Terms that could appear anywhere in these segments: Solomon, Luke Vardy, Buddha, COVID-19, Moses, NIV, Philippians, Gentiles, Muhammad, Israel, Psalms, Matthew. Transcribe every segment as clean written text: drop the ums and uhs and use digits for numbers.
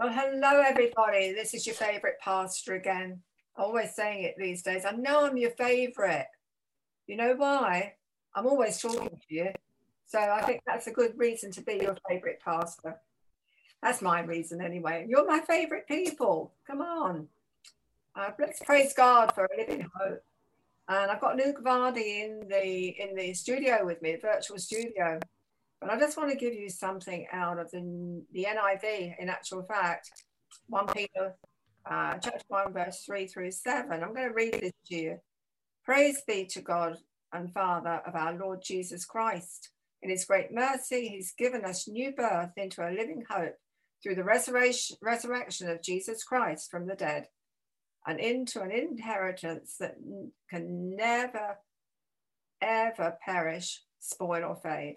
Well, hello, everybody. This is your favourite pastor again. Always saying it these days. I know I'm your favourite. You know why? I'm always talking to you. So I think that's a good reason to be your favourite pastor. That's my reason anyway. You're my favourite people. Come on. Let's praise God for a living hope. And I've got Luke Vardy in the studio with me, virtual studio. But I just want to give you something out of the NIV, in actual fact, 1 Peter chapter 1, verse 3 through 7. I'm going to read this to you. Praise be to God and Father of our Lord Jesus Christ. In his great mercy, he's given us new birth into a living hope through the resurrection of Jesus Christ from the dead, and into an inheritance that can never, ever perish, spoil or fade.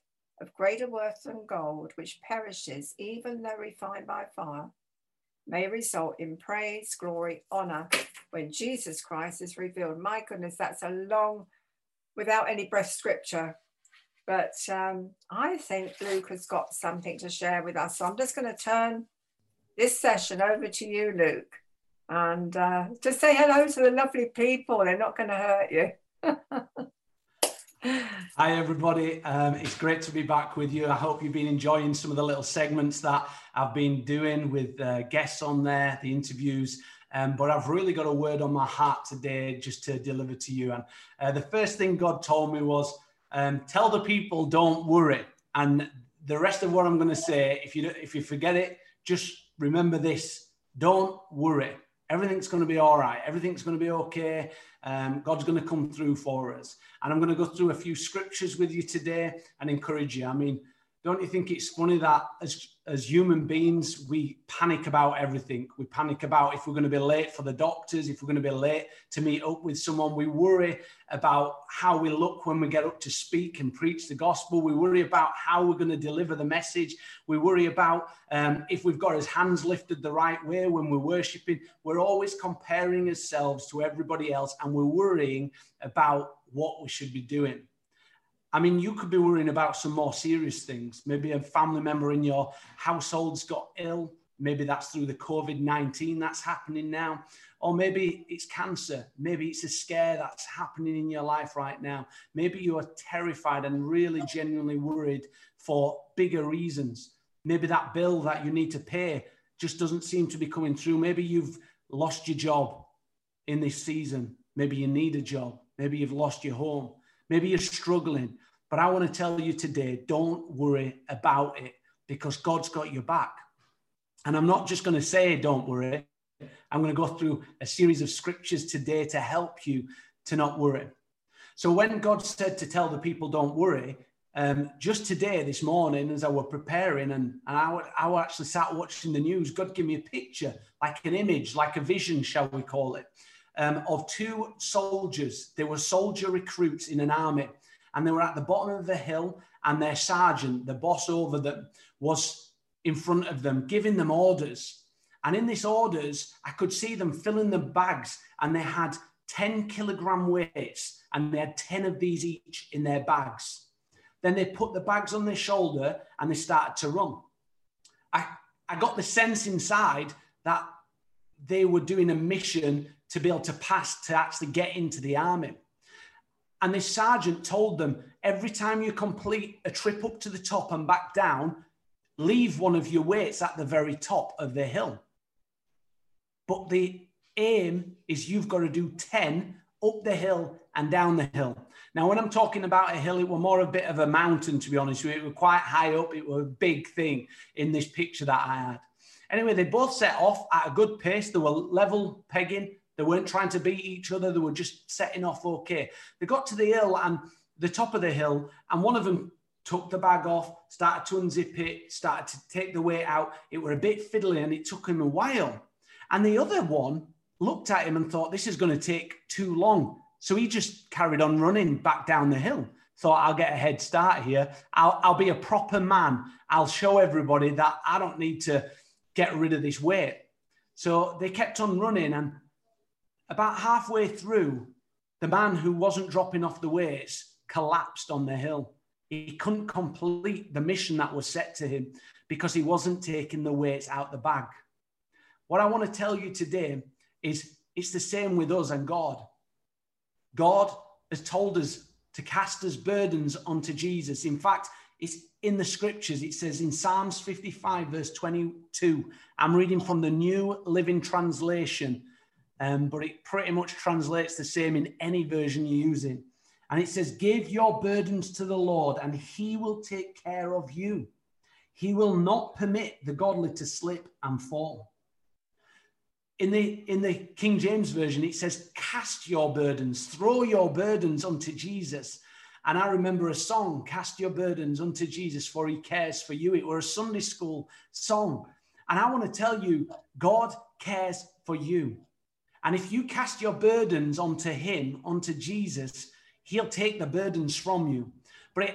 of greater worth than gold, which perishes even though refined by fire, may result in praise, glory, honor when Jesus Christ is revealed. My goodness, that's a long, without any breath scripture. But I think Luke has got something to share with us. So I'm just going to turn this session over to you, Luke, and just say hello to the lovely people. They're not going to hurt you. Hi everybody, it's great to be back with you. I hope you've been enjoying some of the little segments that I've been doing with guests on there, the interviews, but I've really got a word on my heart today just to deliver to you. And the first thing God told me was, tell the people don't worry. And the rest of what I'm going to say, if you forget it, just remember this: don't worry. Everything's going to be all right. Everything's going to be okay. God's going to come through for us. And I'm going to go through a few scriptures with you today and encourage you. I mean, don't you think it's funny that as human beings, we panic about everything. We panic about if we're going to be late for the doctors, if we're going to be late to meet up with someone. We worry about how we look when we get up to speak and preach the gospel. We worry about how we're going to deliver the message. We worry about if we've got his hands lifted the right way when we're worshiping. We're always comparing ourselves to everybody else, and we're worrying about what we should be doing. I mean, you could be worrying about some more serious things. Maybe a family member in your household's got ill. Maybe that's through the COVID-19 that's happening now. Or maybe it's cancer. Maybe it's a scare that's happening in your life right now. Maybe you are terrified and really genuinely worried for bigger reasons. Maybe that bill that you need to pay just doesn't seem to be coming through. Maybe you've lost your job in this season. Maybe you need a job. Maybe you've lost your home. Maybe you're struggling, but I want to tell you today, don't worry about it, because God's got your back. And I'm not just going to say, don't worry. I'm going to go through a series of scriptures today to help you to not worry. So when God said to tell the people, don't worry, just today, this morning, as I were preparing and I actually sat watching the news, God gave me a picture, like an image, like a vision, shall we call it. Of two soldiers. They were soldier recruits in an army, and they were at the bottom of the hill, and their sergeant, the boss over them, was in front of them, giving them orders. And in these orders, I could see them filling the bags, and they had 10-kilogram weights, and they had 10 of these each in their bags. Then they put the bags on their shoulder, and they started to run. I got the sense inside that they were doing a mission to be able to pass, to actually get into the army. And this sergeant told them, every time you complete a trip up to the top and back down, leave one of your weights at the very top of the hill. But the aim is you've got to do 10 up the hill and down the hill. Now, when I'm talking about a hill, it were more a bit of a mountain, to be honest with you. It were quite high up. It were a big thing in this picture that I had. Anyway, they both set off at a good pace. They were level pegging. They weren't trying to beat each other. They were just setting off okay. They got to the hill and the top of the hill, and one of them took the bag off, started to unzip it, started to take the weight out. It were a bit fiddly, and it took him a while. And the other one looked at him and thought, this is going to take too long. So he just carried on running back down the hill. Thought, I'll get a head start here. I'll be a proper man. I'll show everybody that I don't need to get rid of this weight. So they kept on running, and about halfway through, the man who wasn't dropping off the weights collapsed on the hill. He couldn't complete the mission that was set to him because he wasn't taking the weights out the bag. What I want to tell you today is it's the same with us and God. God has told us to cast his burdens onto Jesus. In fact, it's in the scriptures. It says in Psalms 55, verse 22, I'm reading from the New Living Translation, but it pretty much translates the same in any version you're using. And it says, give your burdens to the Lord and he will take care of you. He will not permit the godly to slip and fall. In the King James Version, it says, cast your burdens, throw your burdens unto Jesus. And I remember a song, cast your burdens unto Jesus for he cares for you. It was a Sunday school song. And I want to tell you, God cares for you. And if you cast your burdens onto him, onto Jesus, he'll take the burdens from you. But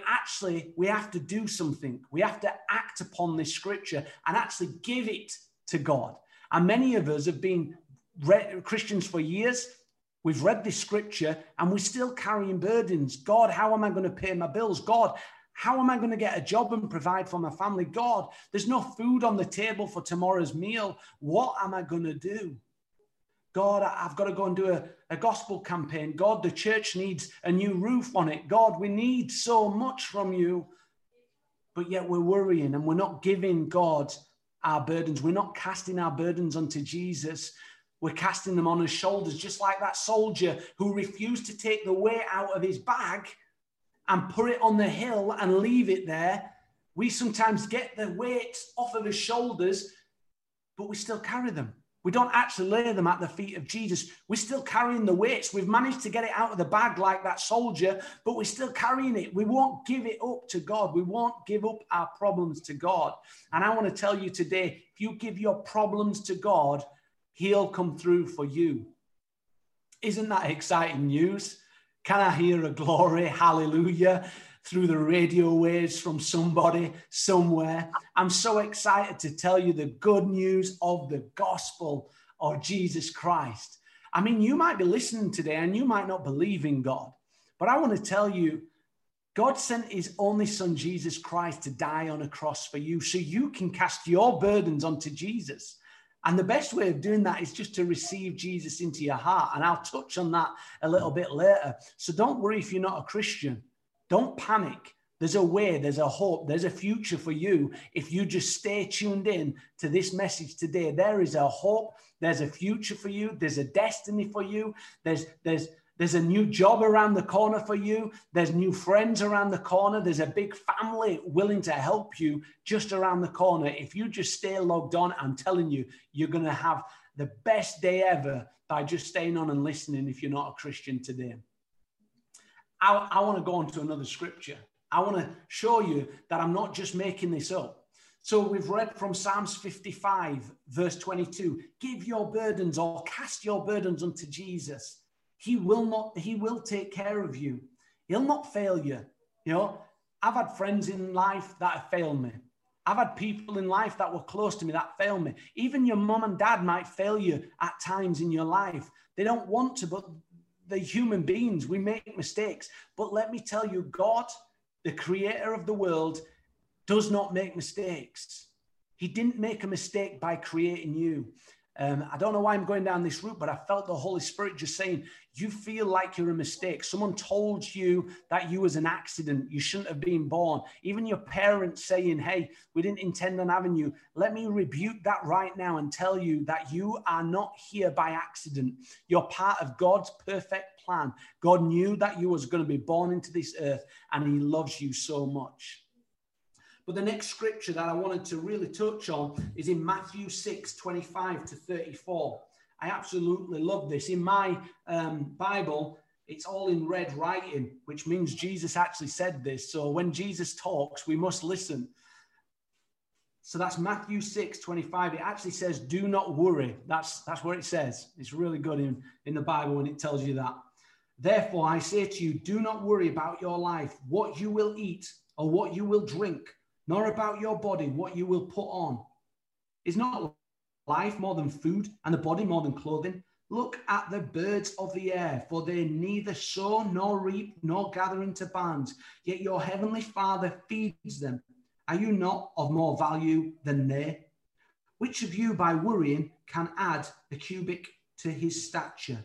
we have to do something. We have to act upon this scripture and actually give it to God. And many of us have been Christians for years. We've read this scripture and we're still carrying burdens. God, how am I going to pay my bills? God, how am I going to get a job and provide for my family? God, there's no food on the table for tomorrow's meal. What am I going to do? God, I've got to go and do a gospel campaign. God, the church needs a new roof on it. God, we need so much from you. But yet we're worrying and we're not giving God our burdens. We're not casting our burdens onto Jesus. We're casting them on his shoulders, just like that soldier who refused to take the weight out of his bag and put it on the hill and leave it there. We sometimes get the weights off of his shoulders, but we still carry them. We don't actually lay them at the feet of Jesus. We're still carrying the weights. We've managed to get it out of the bag like that soldier, but we're still carrying it. We won't give it up to God. We won't give up our problems to God. And I want to tell you today, if you give your problems to God, he'll come through for you. Isn't that exciting news? Can I hear a glory hallelujah through the radio waves from somebody somewhere? I'm so excited to tell you the good news of the gospel of Jesus Christ. I mean, you might be listening today and you might not believe in God, but I want to tell you, God sent his only son, Jesus Christ, to die on a cross for you so you can cast your burdens onto Jesus. And the best way of doing that is just to receive Jesus into your heart. And I'll touch on that a little bit later. So don't worry if you're not a Christian. Don't panic. There's a way, there's a hope, there's a future for you. If you just stay tuned in to this message today, there is a hope, there's a future for you, there's a destiny for you, there's a new job around the corner for you, there's new friends around the corner, there's a big family willing to help you just around the corner. If you just stay logged on, I'm telling you, you're going to have the best day ever by just staying on and listening if you're not a Christian today. I want to go on to another scripture. I want to show you that I'm not just making this up. So we've read from Psalms 55, verse 22, give your burdens or cast your burdens unto Jesus. He will take care of you. He'll not fail you. You know, I've had friends in life that have failed me. I've had people in life that were close to me that failed me. Even your mom and dad might fail you at times in your life. They don't want to, but the human beings, we make mistakes. But let me tell you, God, the creator of the world, does not make mistakes. He didn't make a mistake by creating you. I don't know why I'm going down this route, but I felt the Holy Spirit just saying, you feel like you're a mistake. Someone told you that you was an accident. You shouldn't have been born. Even your parents saying, hey, we didn't intend on having you. Let me rebuke that right now and tell you that you are not here by accident. You're part of God's perfect plan. God knew that you was going to be born into this earth and he loves you so much. But the next scripture that I wanted to really touch on is in Matthew 6, 25 to 34. I absolutely love this. In my Bible, it's all in red writing, which means Jesus actually said this. So when Jesus talks, we must listen. So that's Matthew 6:25. It actually says, do not worry. That's what it says. It's really good in the Bible when it tells you that. Therefore, I say to you, do not worry about your life, what you will eat or what you will drink, nor about your body, what you will put on. Is not life more than food and the body more than clothing? Look at the birds of the air, for they neither sow nor reap nor gather into barns, yet your heavenly Father feeds them. Are you not of more value than they? Which of you, by worrying, can add a cubit to his stature?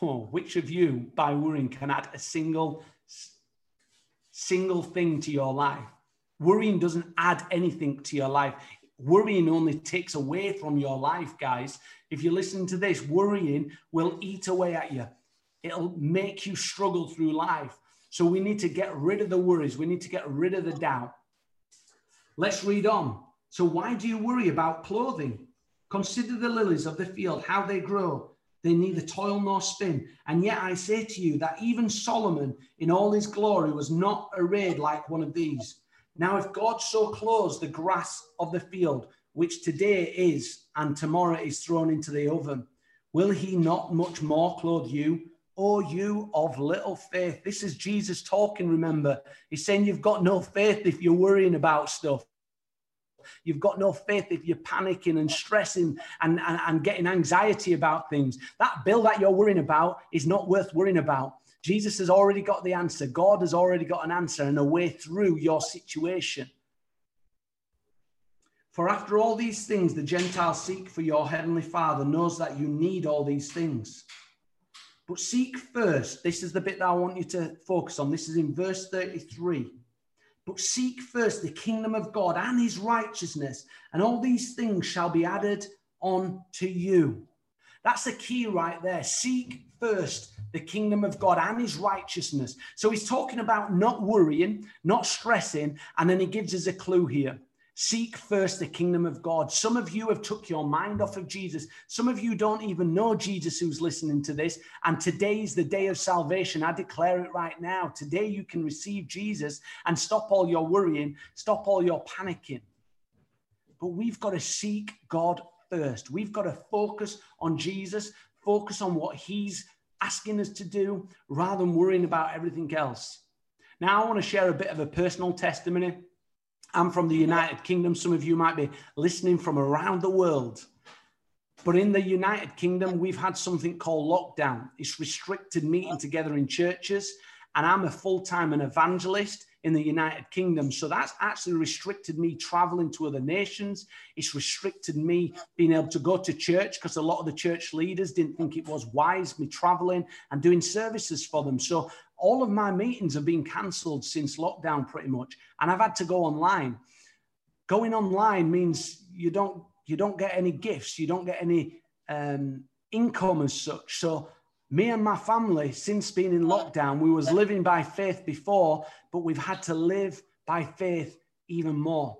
Oh, which of you, by worrying, can add a single thing to your life? Worrying doesn't add anything to your life. Worrying only takes away from your life, guys. If you listen to this, worrying will eat away at you. It'll make you struggle through life. So we need to get rid of the worries. We need to get rid of the doubt. Let's read on. So why do you worry about clothing? Consider the lilies of the field, how they grow. They neither toil nor spin. And yet I say to you that even Solomon in all his glory was not arrayed like one of these. Now, if God so clothes the grass of the field, which today is and tomorrow is thrown into the oven, will he not much more clothe you, O you of little faith? This is Jesus talking, remember. He's saying you've got no faith if you're worrying about stuff. You've got no faith if you're panicking and stressing and getting anxiety about things. That bill that you're worrying about is not worth worrying about. Jesus has already got the answer. God has already got an answer and a way through your situation. For after all these things the Gentiles seek, for your heavenly Father knows that you need all these things. But seek first, this is the bit that I want you to focus on. This is in verse 33. But seek first the kingdom of God and his righteousness, and all these things shall be added on to you. That's the key right there. Seek first the kingdom of God and his righteousness. So he's talking about not worrying, not stressing, and then he gives us a clue here. Seek first the kingdom of God. Some of you have took your mind off of Jesus. Some of you don't even know Jesus who's listening to this. And today's the day of salvation. I declare it right now. Today you can receive Jesus and stop all your worrying, stop all your panicking. But we've got to seek God first. We've got to focus on Jesus, focus on what he's asking us to do rather than worrying about everything else. Now I want to share a bit of a personal testimony. I'm from the United Kingdom. Some of you might be listening from around the world. But in the United Kingdom, we've had something called lockdown. It's restricted meeting together in churches. And I'm a full-time evangelist in the United Kingdom. So that's actually restricted me traveling to other nations. It's restricted me being able to go to church because a lot of the church leaders didn't think it was wise me traveling and doing services for them. So all of my meetings have been cancelled since lockdown pretty much. And I've had to go online. Going online means you don't get any gifts. You don't get any income as such. So me and my family, since being in lockdown, we was living by faith before, but we've had to live by faith even more.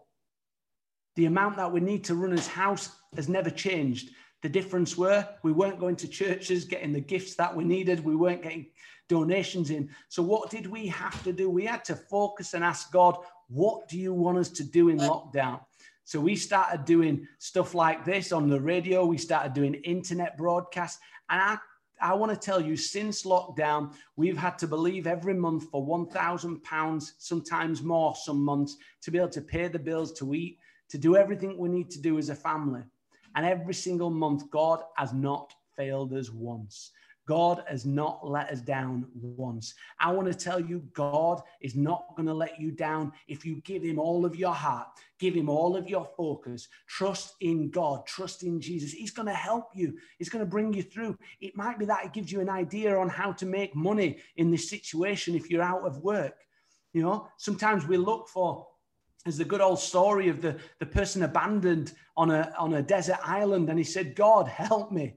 The amount that we need to run his house has never changed. The difference were we weren't going to churches, getting the gifts that we needed. We weren't getting donations in. So what did we have to do? We had to focus and ask God, what do you want us to do in lockdown? So we started doing stuff like this on the radio. We started doing internet broadcasts. And I want to tell you, since lockdown, we've had to believe every month for £1,000, sometimes more some months, to be able to pay the bills, to eat, to do everything we need to do as a family. And every single month, God has not failed us once. God has not let us down once. I want to tell you, God is not going to let you down if you give him all of your heart, give him all of your focus, trust in God, trust in Jesus. He's going to help you. He's going to bring you through. It might be that it gives you an idea on how to make money in this situation if you're out of work. You know, sometimes we look for, as the good old story of the person abandoned on a desert island, and he said, God, help me.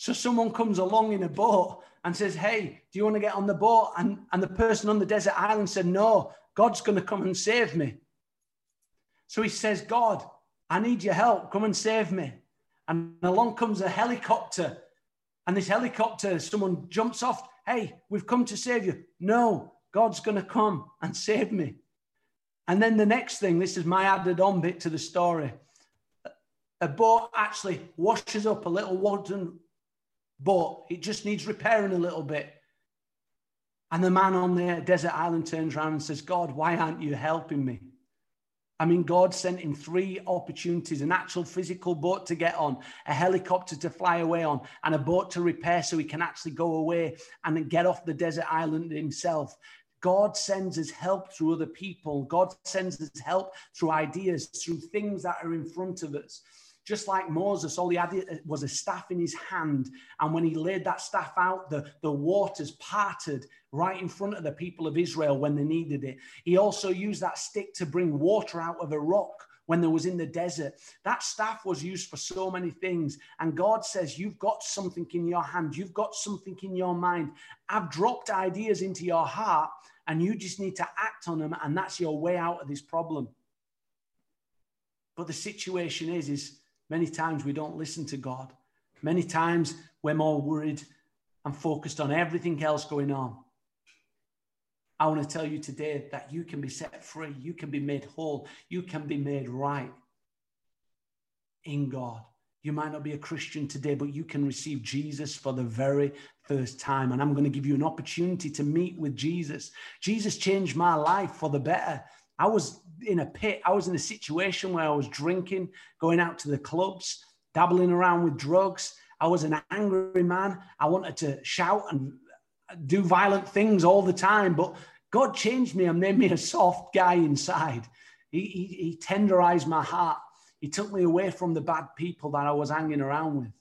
So someone comes along in a boat and says, hey, do you want to get on the boat? And the person on the desert island said, no, God's going to come and save me. So he says, God, I need your help. Come and save me. And along comes a helicopter. And this helicopter, someone jumps off. Hey, we've come to save you. No, God's going to come and save me. And then the next thing, this is my added on bit to the story. A boat actually washes up, a little wooden boat. It just needs repairing a little bit. And the man on the desert island turns around and says, God, why aren't you helping me? I mean, God sent him three opportunities, an actual physical boat to get on, a helicopter to fly away on, and a boat to repair so he can actually go away and get off the desert island himself. God sends his help through other people. God sends his help through ideas, through things that are in front of us. Just like Moses, all he had was a staff in his hand. And when he laid that staff out, the waters parted right in front of the people of Israel when they needed it. He also used that stick to bring water out of a rock when there was in the desert. That staff was used for so many things. And God says, you've got something in your hand. You've got something in your mind. I've dropped ideas into your heart and you just need to act on them. And that's your way out of this problem. But the situation is many times we don't listen to God. Many times we're more worried and focused on everything else going on. I want to tell you today that you can be set free. You can be made whole. You can be made right in God. You might not be a Christian today, but you can receive Jesus for the very first time. And I'm going to give you an opportunity to meet with Jesus. Jesus changed my life for the better. I was in a pit. I was in a situation where I was drinking, going out to the clubs, dabbling around with drugs. I was an angry man. I wanted to shout and do violent things all the time, but God changed me and made me a soft guy inside. He tenderized my heart. He took me away from the bad people that I was hanging around with.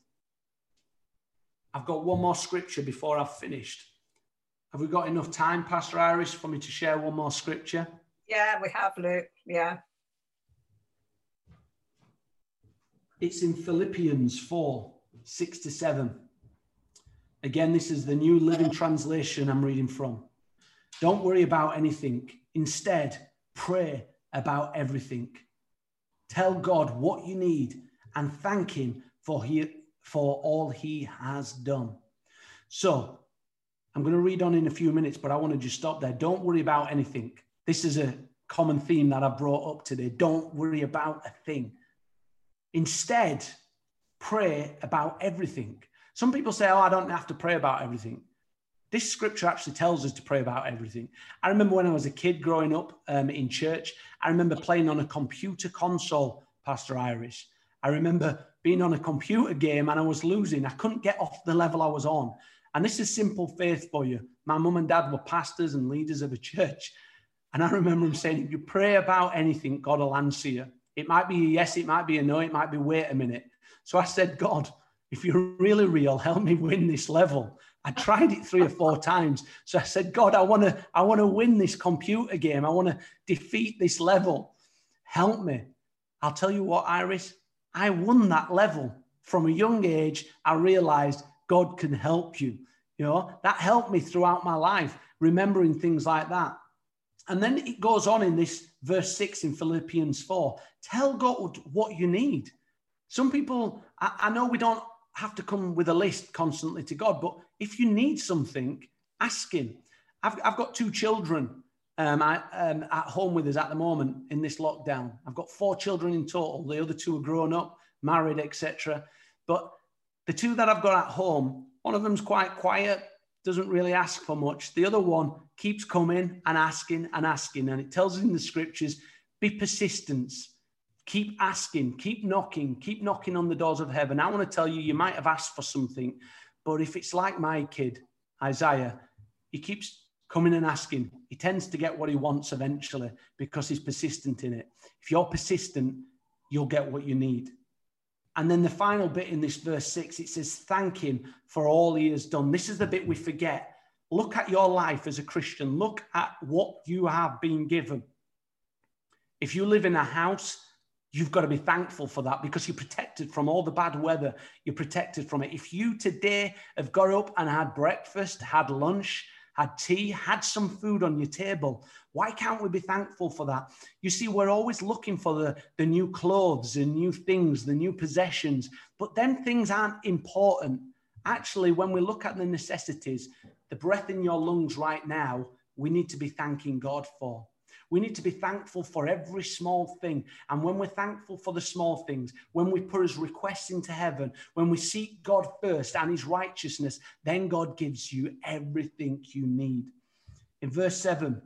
I've got one more scripture before I've finished. Have we got enough time, Pastor Iris, for me to share one more scripture? Yeah, we have, Luke. Yeah. It's in Philippians 4:6-7. Again, this is the New Living Translation I'm reading from. Don't worry about anything. Instead, pray about everything. Tell God what you need and thank him for all he has done. So I'm going to read on in a few minutes, but I want to just stop there. Don't worry about anything. This is a common theme that I brought up today. Don't worry about a thing. Instead, pray about everything. Some people say, oh, I don't have to pray about everything. This scripture actually tells us to pray about everything. I remember when I was a kid growing up in church, I remember playing on a computer console, Pastor Irish. I remember being on a computer game and I was losing. I couldn't get off the level I was on. And this is simple faith for you. My mum and dad were pastors and leaders of a church. And I remember him saying, if you pray about anything, God will answer you. It might be a yes, it might be a no, it might be wait a minute. So I said, God, if you're really real, help me win this level. I tried it 3 or 4 times. So I said, God, I want to win this computer game. I want to defeat this level. Help me. I'll tell you what, Iris, I won that level. From a young age, I realized God can help you. You know, that helped me throughout my life, remembering things like that. And then it goes on in this verse 6 in Philippians 4. Tell God what you need. Some people, I know we don't have to come with a list constantly to God, but if you need something, ask him. I've got 2 children at home with us at the moment in this lockdown. I've got 4 children in total. The other 2 are grown up, married, etc. But the 2 that I've got at home, one of them's quite quiet, doesn't really ask for much. The other one keeps coming and asking and asking. And it tells us in the scriptures, be persistent, keep asking, keep knocking on the doors of heaven. I want to tell you, you might have asked for something, but if it's like my kid, Isaiah, he keeps coming and asking. He tends to get what he wants eventually because he's persistent in it. If you're persistent, you'll get what you need. And then the final bit in this verse 6, it says, thank him for all he has done. This is the bit we forget. Look at your life as a Christian. Look at what you have been given. If you live in a house, you've got to be thankful for that because you're protected from all the bad weather. You're protected from it. If you today have got up and had breakfast, had lunch, had tea, had some food on your table. Why can't we be thankful for that? You see, we're always looking for the new clothes, the new things, the new possessions, but then things aren't important. Actually, when we look at the necessities, the breath in your lungs right now, we need to be thanking God for. We need to be thankful for every small thing. And when we're thankful for the small things, when we put his requests into heaven, when we seek God first and his righteousness, then God gives you everything you need. In verse 7,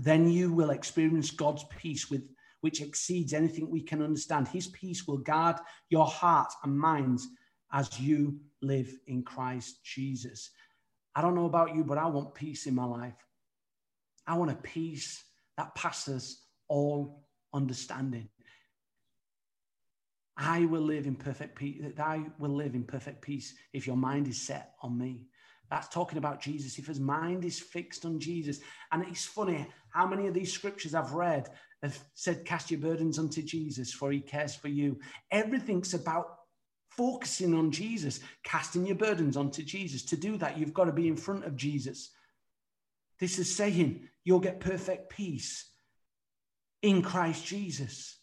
then you will experience God's peace, with which exceeds anything we can understand. His peace will guard your heart and minds as you live in Christ Jesus. I don't know about you, but I want peace in my life. I want a peace that passes all understanding. I will live in perfect peace. I will live in perfect peace if your mind is set on me. That's talking about Jesus. If his mind is fixed on Jesus. And it's funny how many of these scriptures I've read have said, cast your burdens unto Jesus, for he cares for you. Everything's about focusing on Jesus, casting your burdens onto Jesus. To do that, you've got to be in front of Jesus. This is saying you'll get perfect peace in Christ Jesus.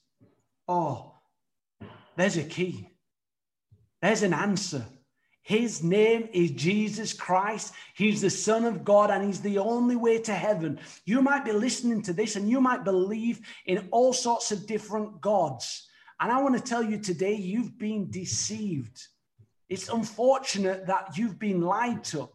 Oh, there's a key. There's an answer. His name is Jesus Christ. He's the Son of God, and he's the only way to heaven. You might be listening to this, and you might believe in all sorts of different gods. And I want to tell you today, you've been deceived. It's unfortunate that you've been lied to,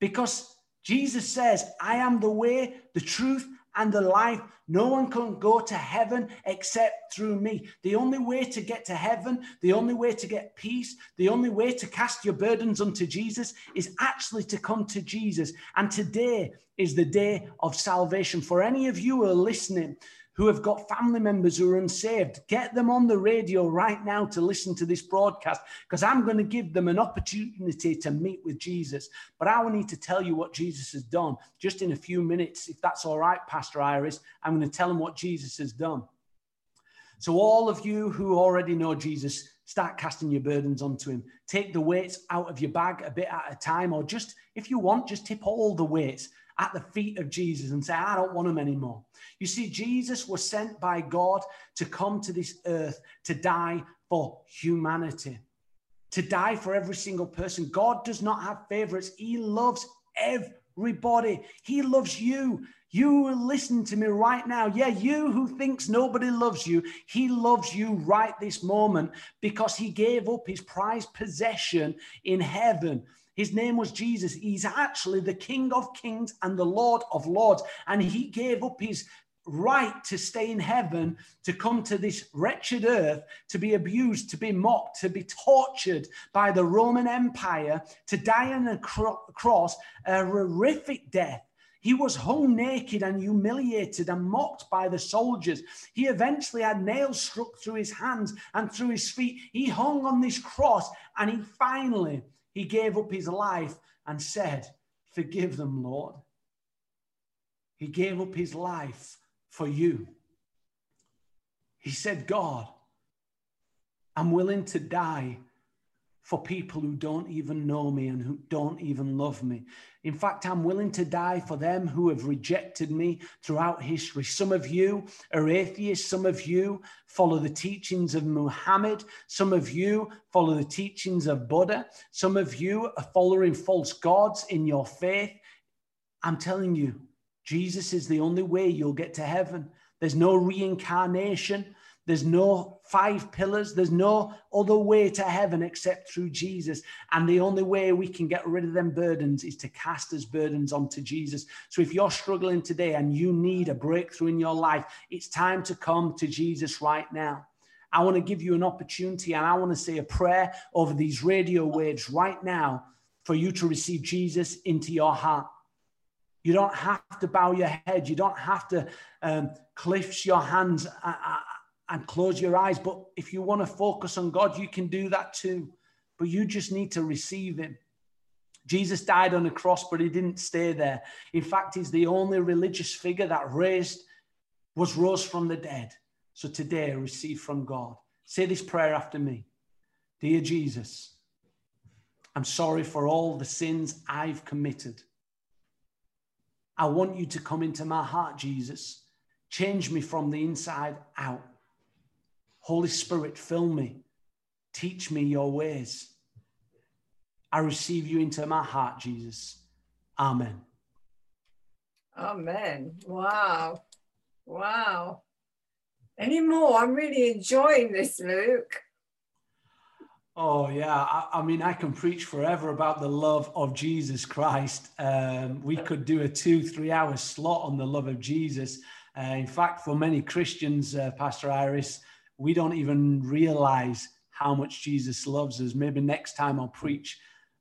because Jesus says, I am the way, the truth, and the life. No one can go to heaven except through me. The only way to get to heaven, the only way to get peace, the only way to cast your burdens unto Jesus is actually to come to Jesus. And today is the day of salvation. For any of you who are listening, who have got family members who are unsaved, get them on the radio right now to listen to this broadcast, because I'm going to give them an opportunity to meet with Jesus. But I will need to tell you what Jesus has done just in a few minutes. If that's all right, Pastor Iris, I'm going to tell them what Jesus has done. So all of you who already know Jesus, start casting your burdens onto him. Take the weights out of your bag a bit at a time, or just, if you want, just tip all the weights at the feet of Jesus and say, I don't want him anymore. You see, Jesus was sent by God to come to this earth to die for humanity, to die for every single person. God does not have favorites. He loves everybody. He loves you. You are listening to me right now. Yeah, you who thinks nobody loves you, he loves you right this moment, because he gave up his prized possession in heaven. His name was Jesus. He's actually the King of Kings and the Lord of Lords. And he gave up his right to stay in heaven, to come to this wretched earth, to be abused, to be mocked, to be tortured by the Roman Empire, to die on a cross, a horrific death. He was hung naked and humiliated and mocked by the soldiers. He eventually had nails struck through his hands and through his feet. He hung on this cross, and he gave up his life and said, forgive them, Lord. He gave up his life for you. He said, God, I'm willing to die for people who don't even know me and who don't even love me. In fact, I'm willing to die for them who have rejected me throughout history. Some of you are atheists. Some of you follow the teachings of Muhammad. Some of you follow the teachings of Buddha. Some of you are following false gods in your faith. I'm telling you, Jesus is the only way you'll get to heaven. There's no reincarnation. There's no 5 pillars. There's no other way to heaven except through Jesus. And the only way we can get rid of them burdens is to cast his burdens onto Jesus. So if you're struggling today and you need a breakthrough in your life, it's time to come to Jesus right now. I want to give you an opportunity, and I want to say a prayer over these radio waves right now for you to receive Jesus into your heart. You don't have to bow your head. You don't have to clasp your hands and close your eyes. But if you want to focus on God, you can do that too. But you just need to receive him. Jesus died on the cross, but he didn't stay there. In fact, he's the only religious figure that rose from the dead. So today, receive from God. Say this prayer after me. Dear Jesus, I'm sorry for all the sins I've committed. I want you to come into my heart, Jesus. Change me from the inside out. Holy Spirit, fill me. Teach me your ways. I receive you into my heart, Jesus. Amen. Amen. Wow. Wow. Any more? I'm really enjoying this, Luke. Oh, yeah. I mean, I can preach forever about the love of Jesus Christ. We could do a 2-3 hour slot on the love of Jesus. In fact, for many Christians, Pastor Iris, we don't even realize how much Jesus loves us. Maybe next time I'll preach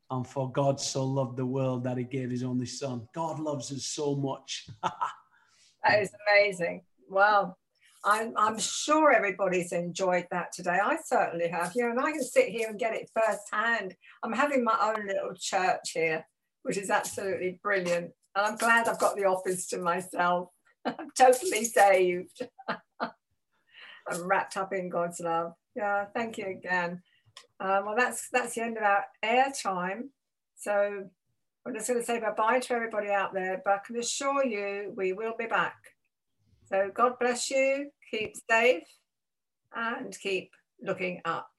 on for God so loved the world that he gave his only son. God loves us so much. That is amazing. Wow. I'm sure everybody's enjoyed that today. I certainly have. Yeah, and I can sit here and get it firsthand. I'm having my own little church here, which is absolutely brilliant. And I'm glad I've got the office to myself. I'm totally saved. I'm wrapped up in God's love. Yeah, thank you again. Well, that's the end of our air time. So I'm just going to say bye-bye to everybody out there, but I can assure you we will be back. So God bless you, keep safe, and keep looking up.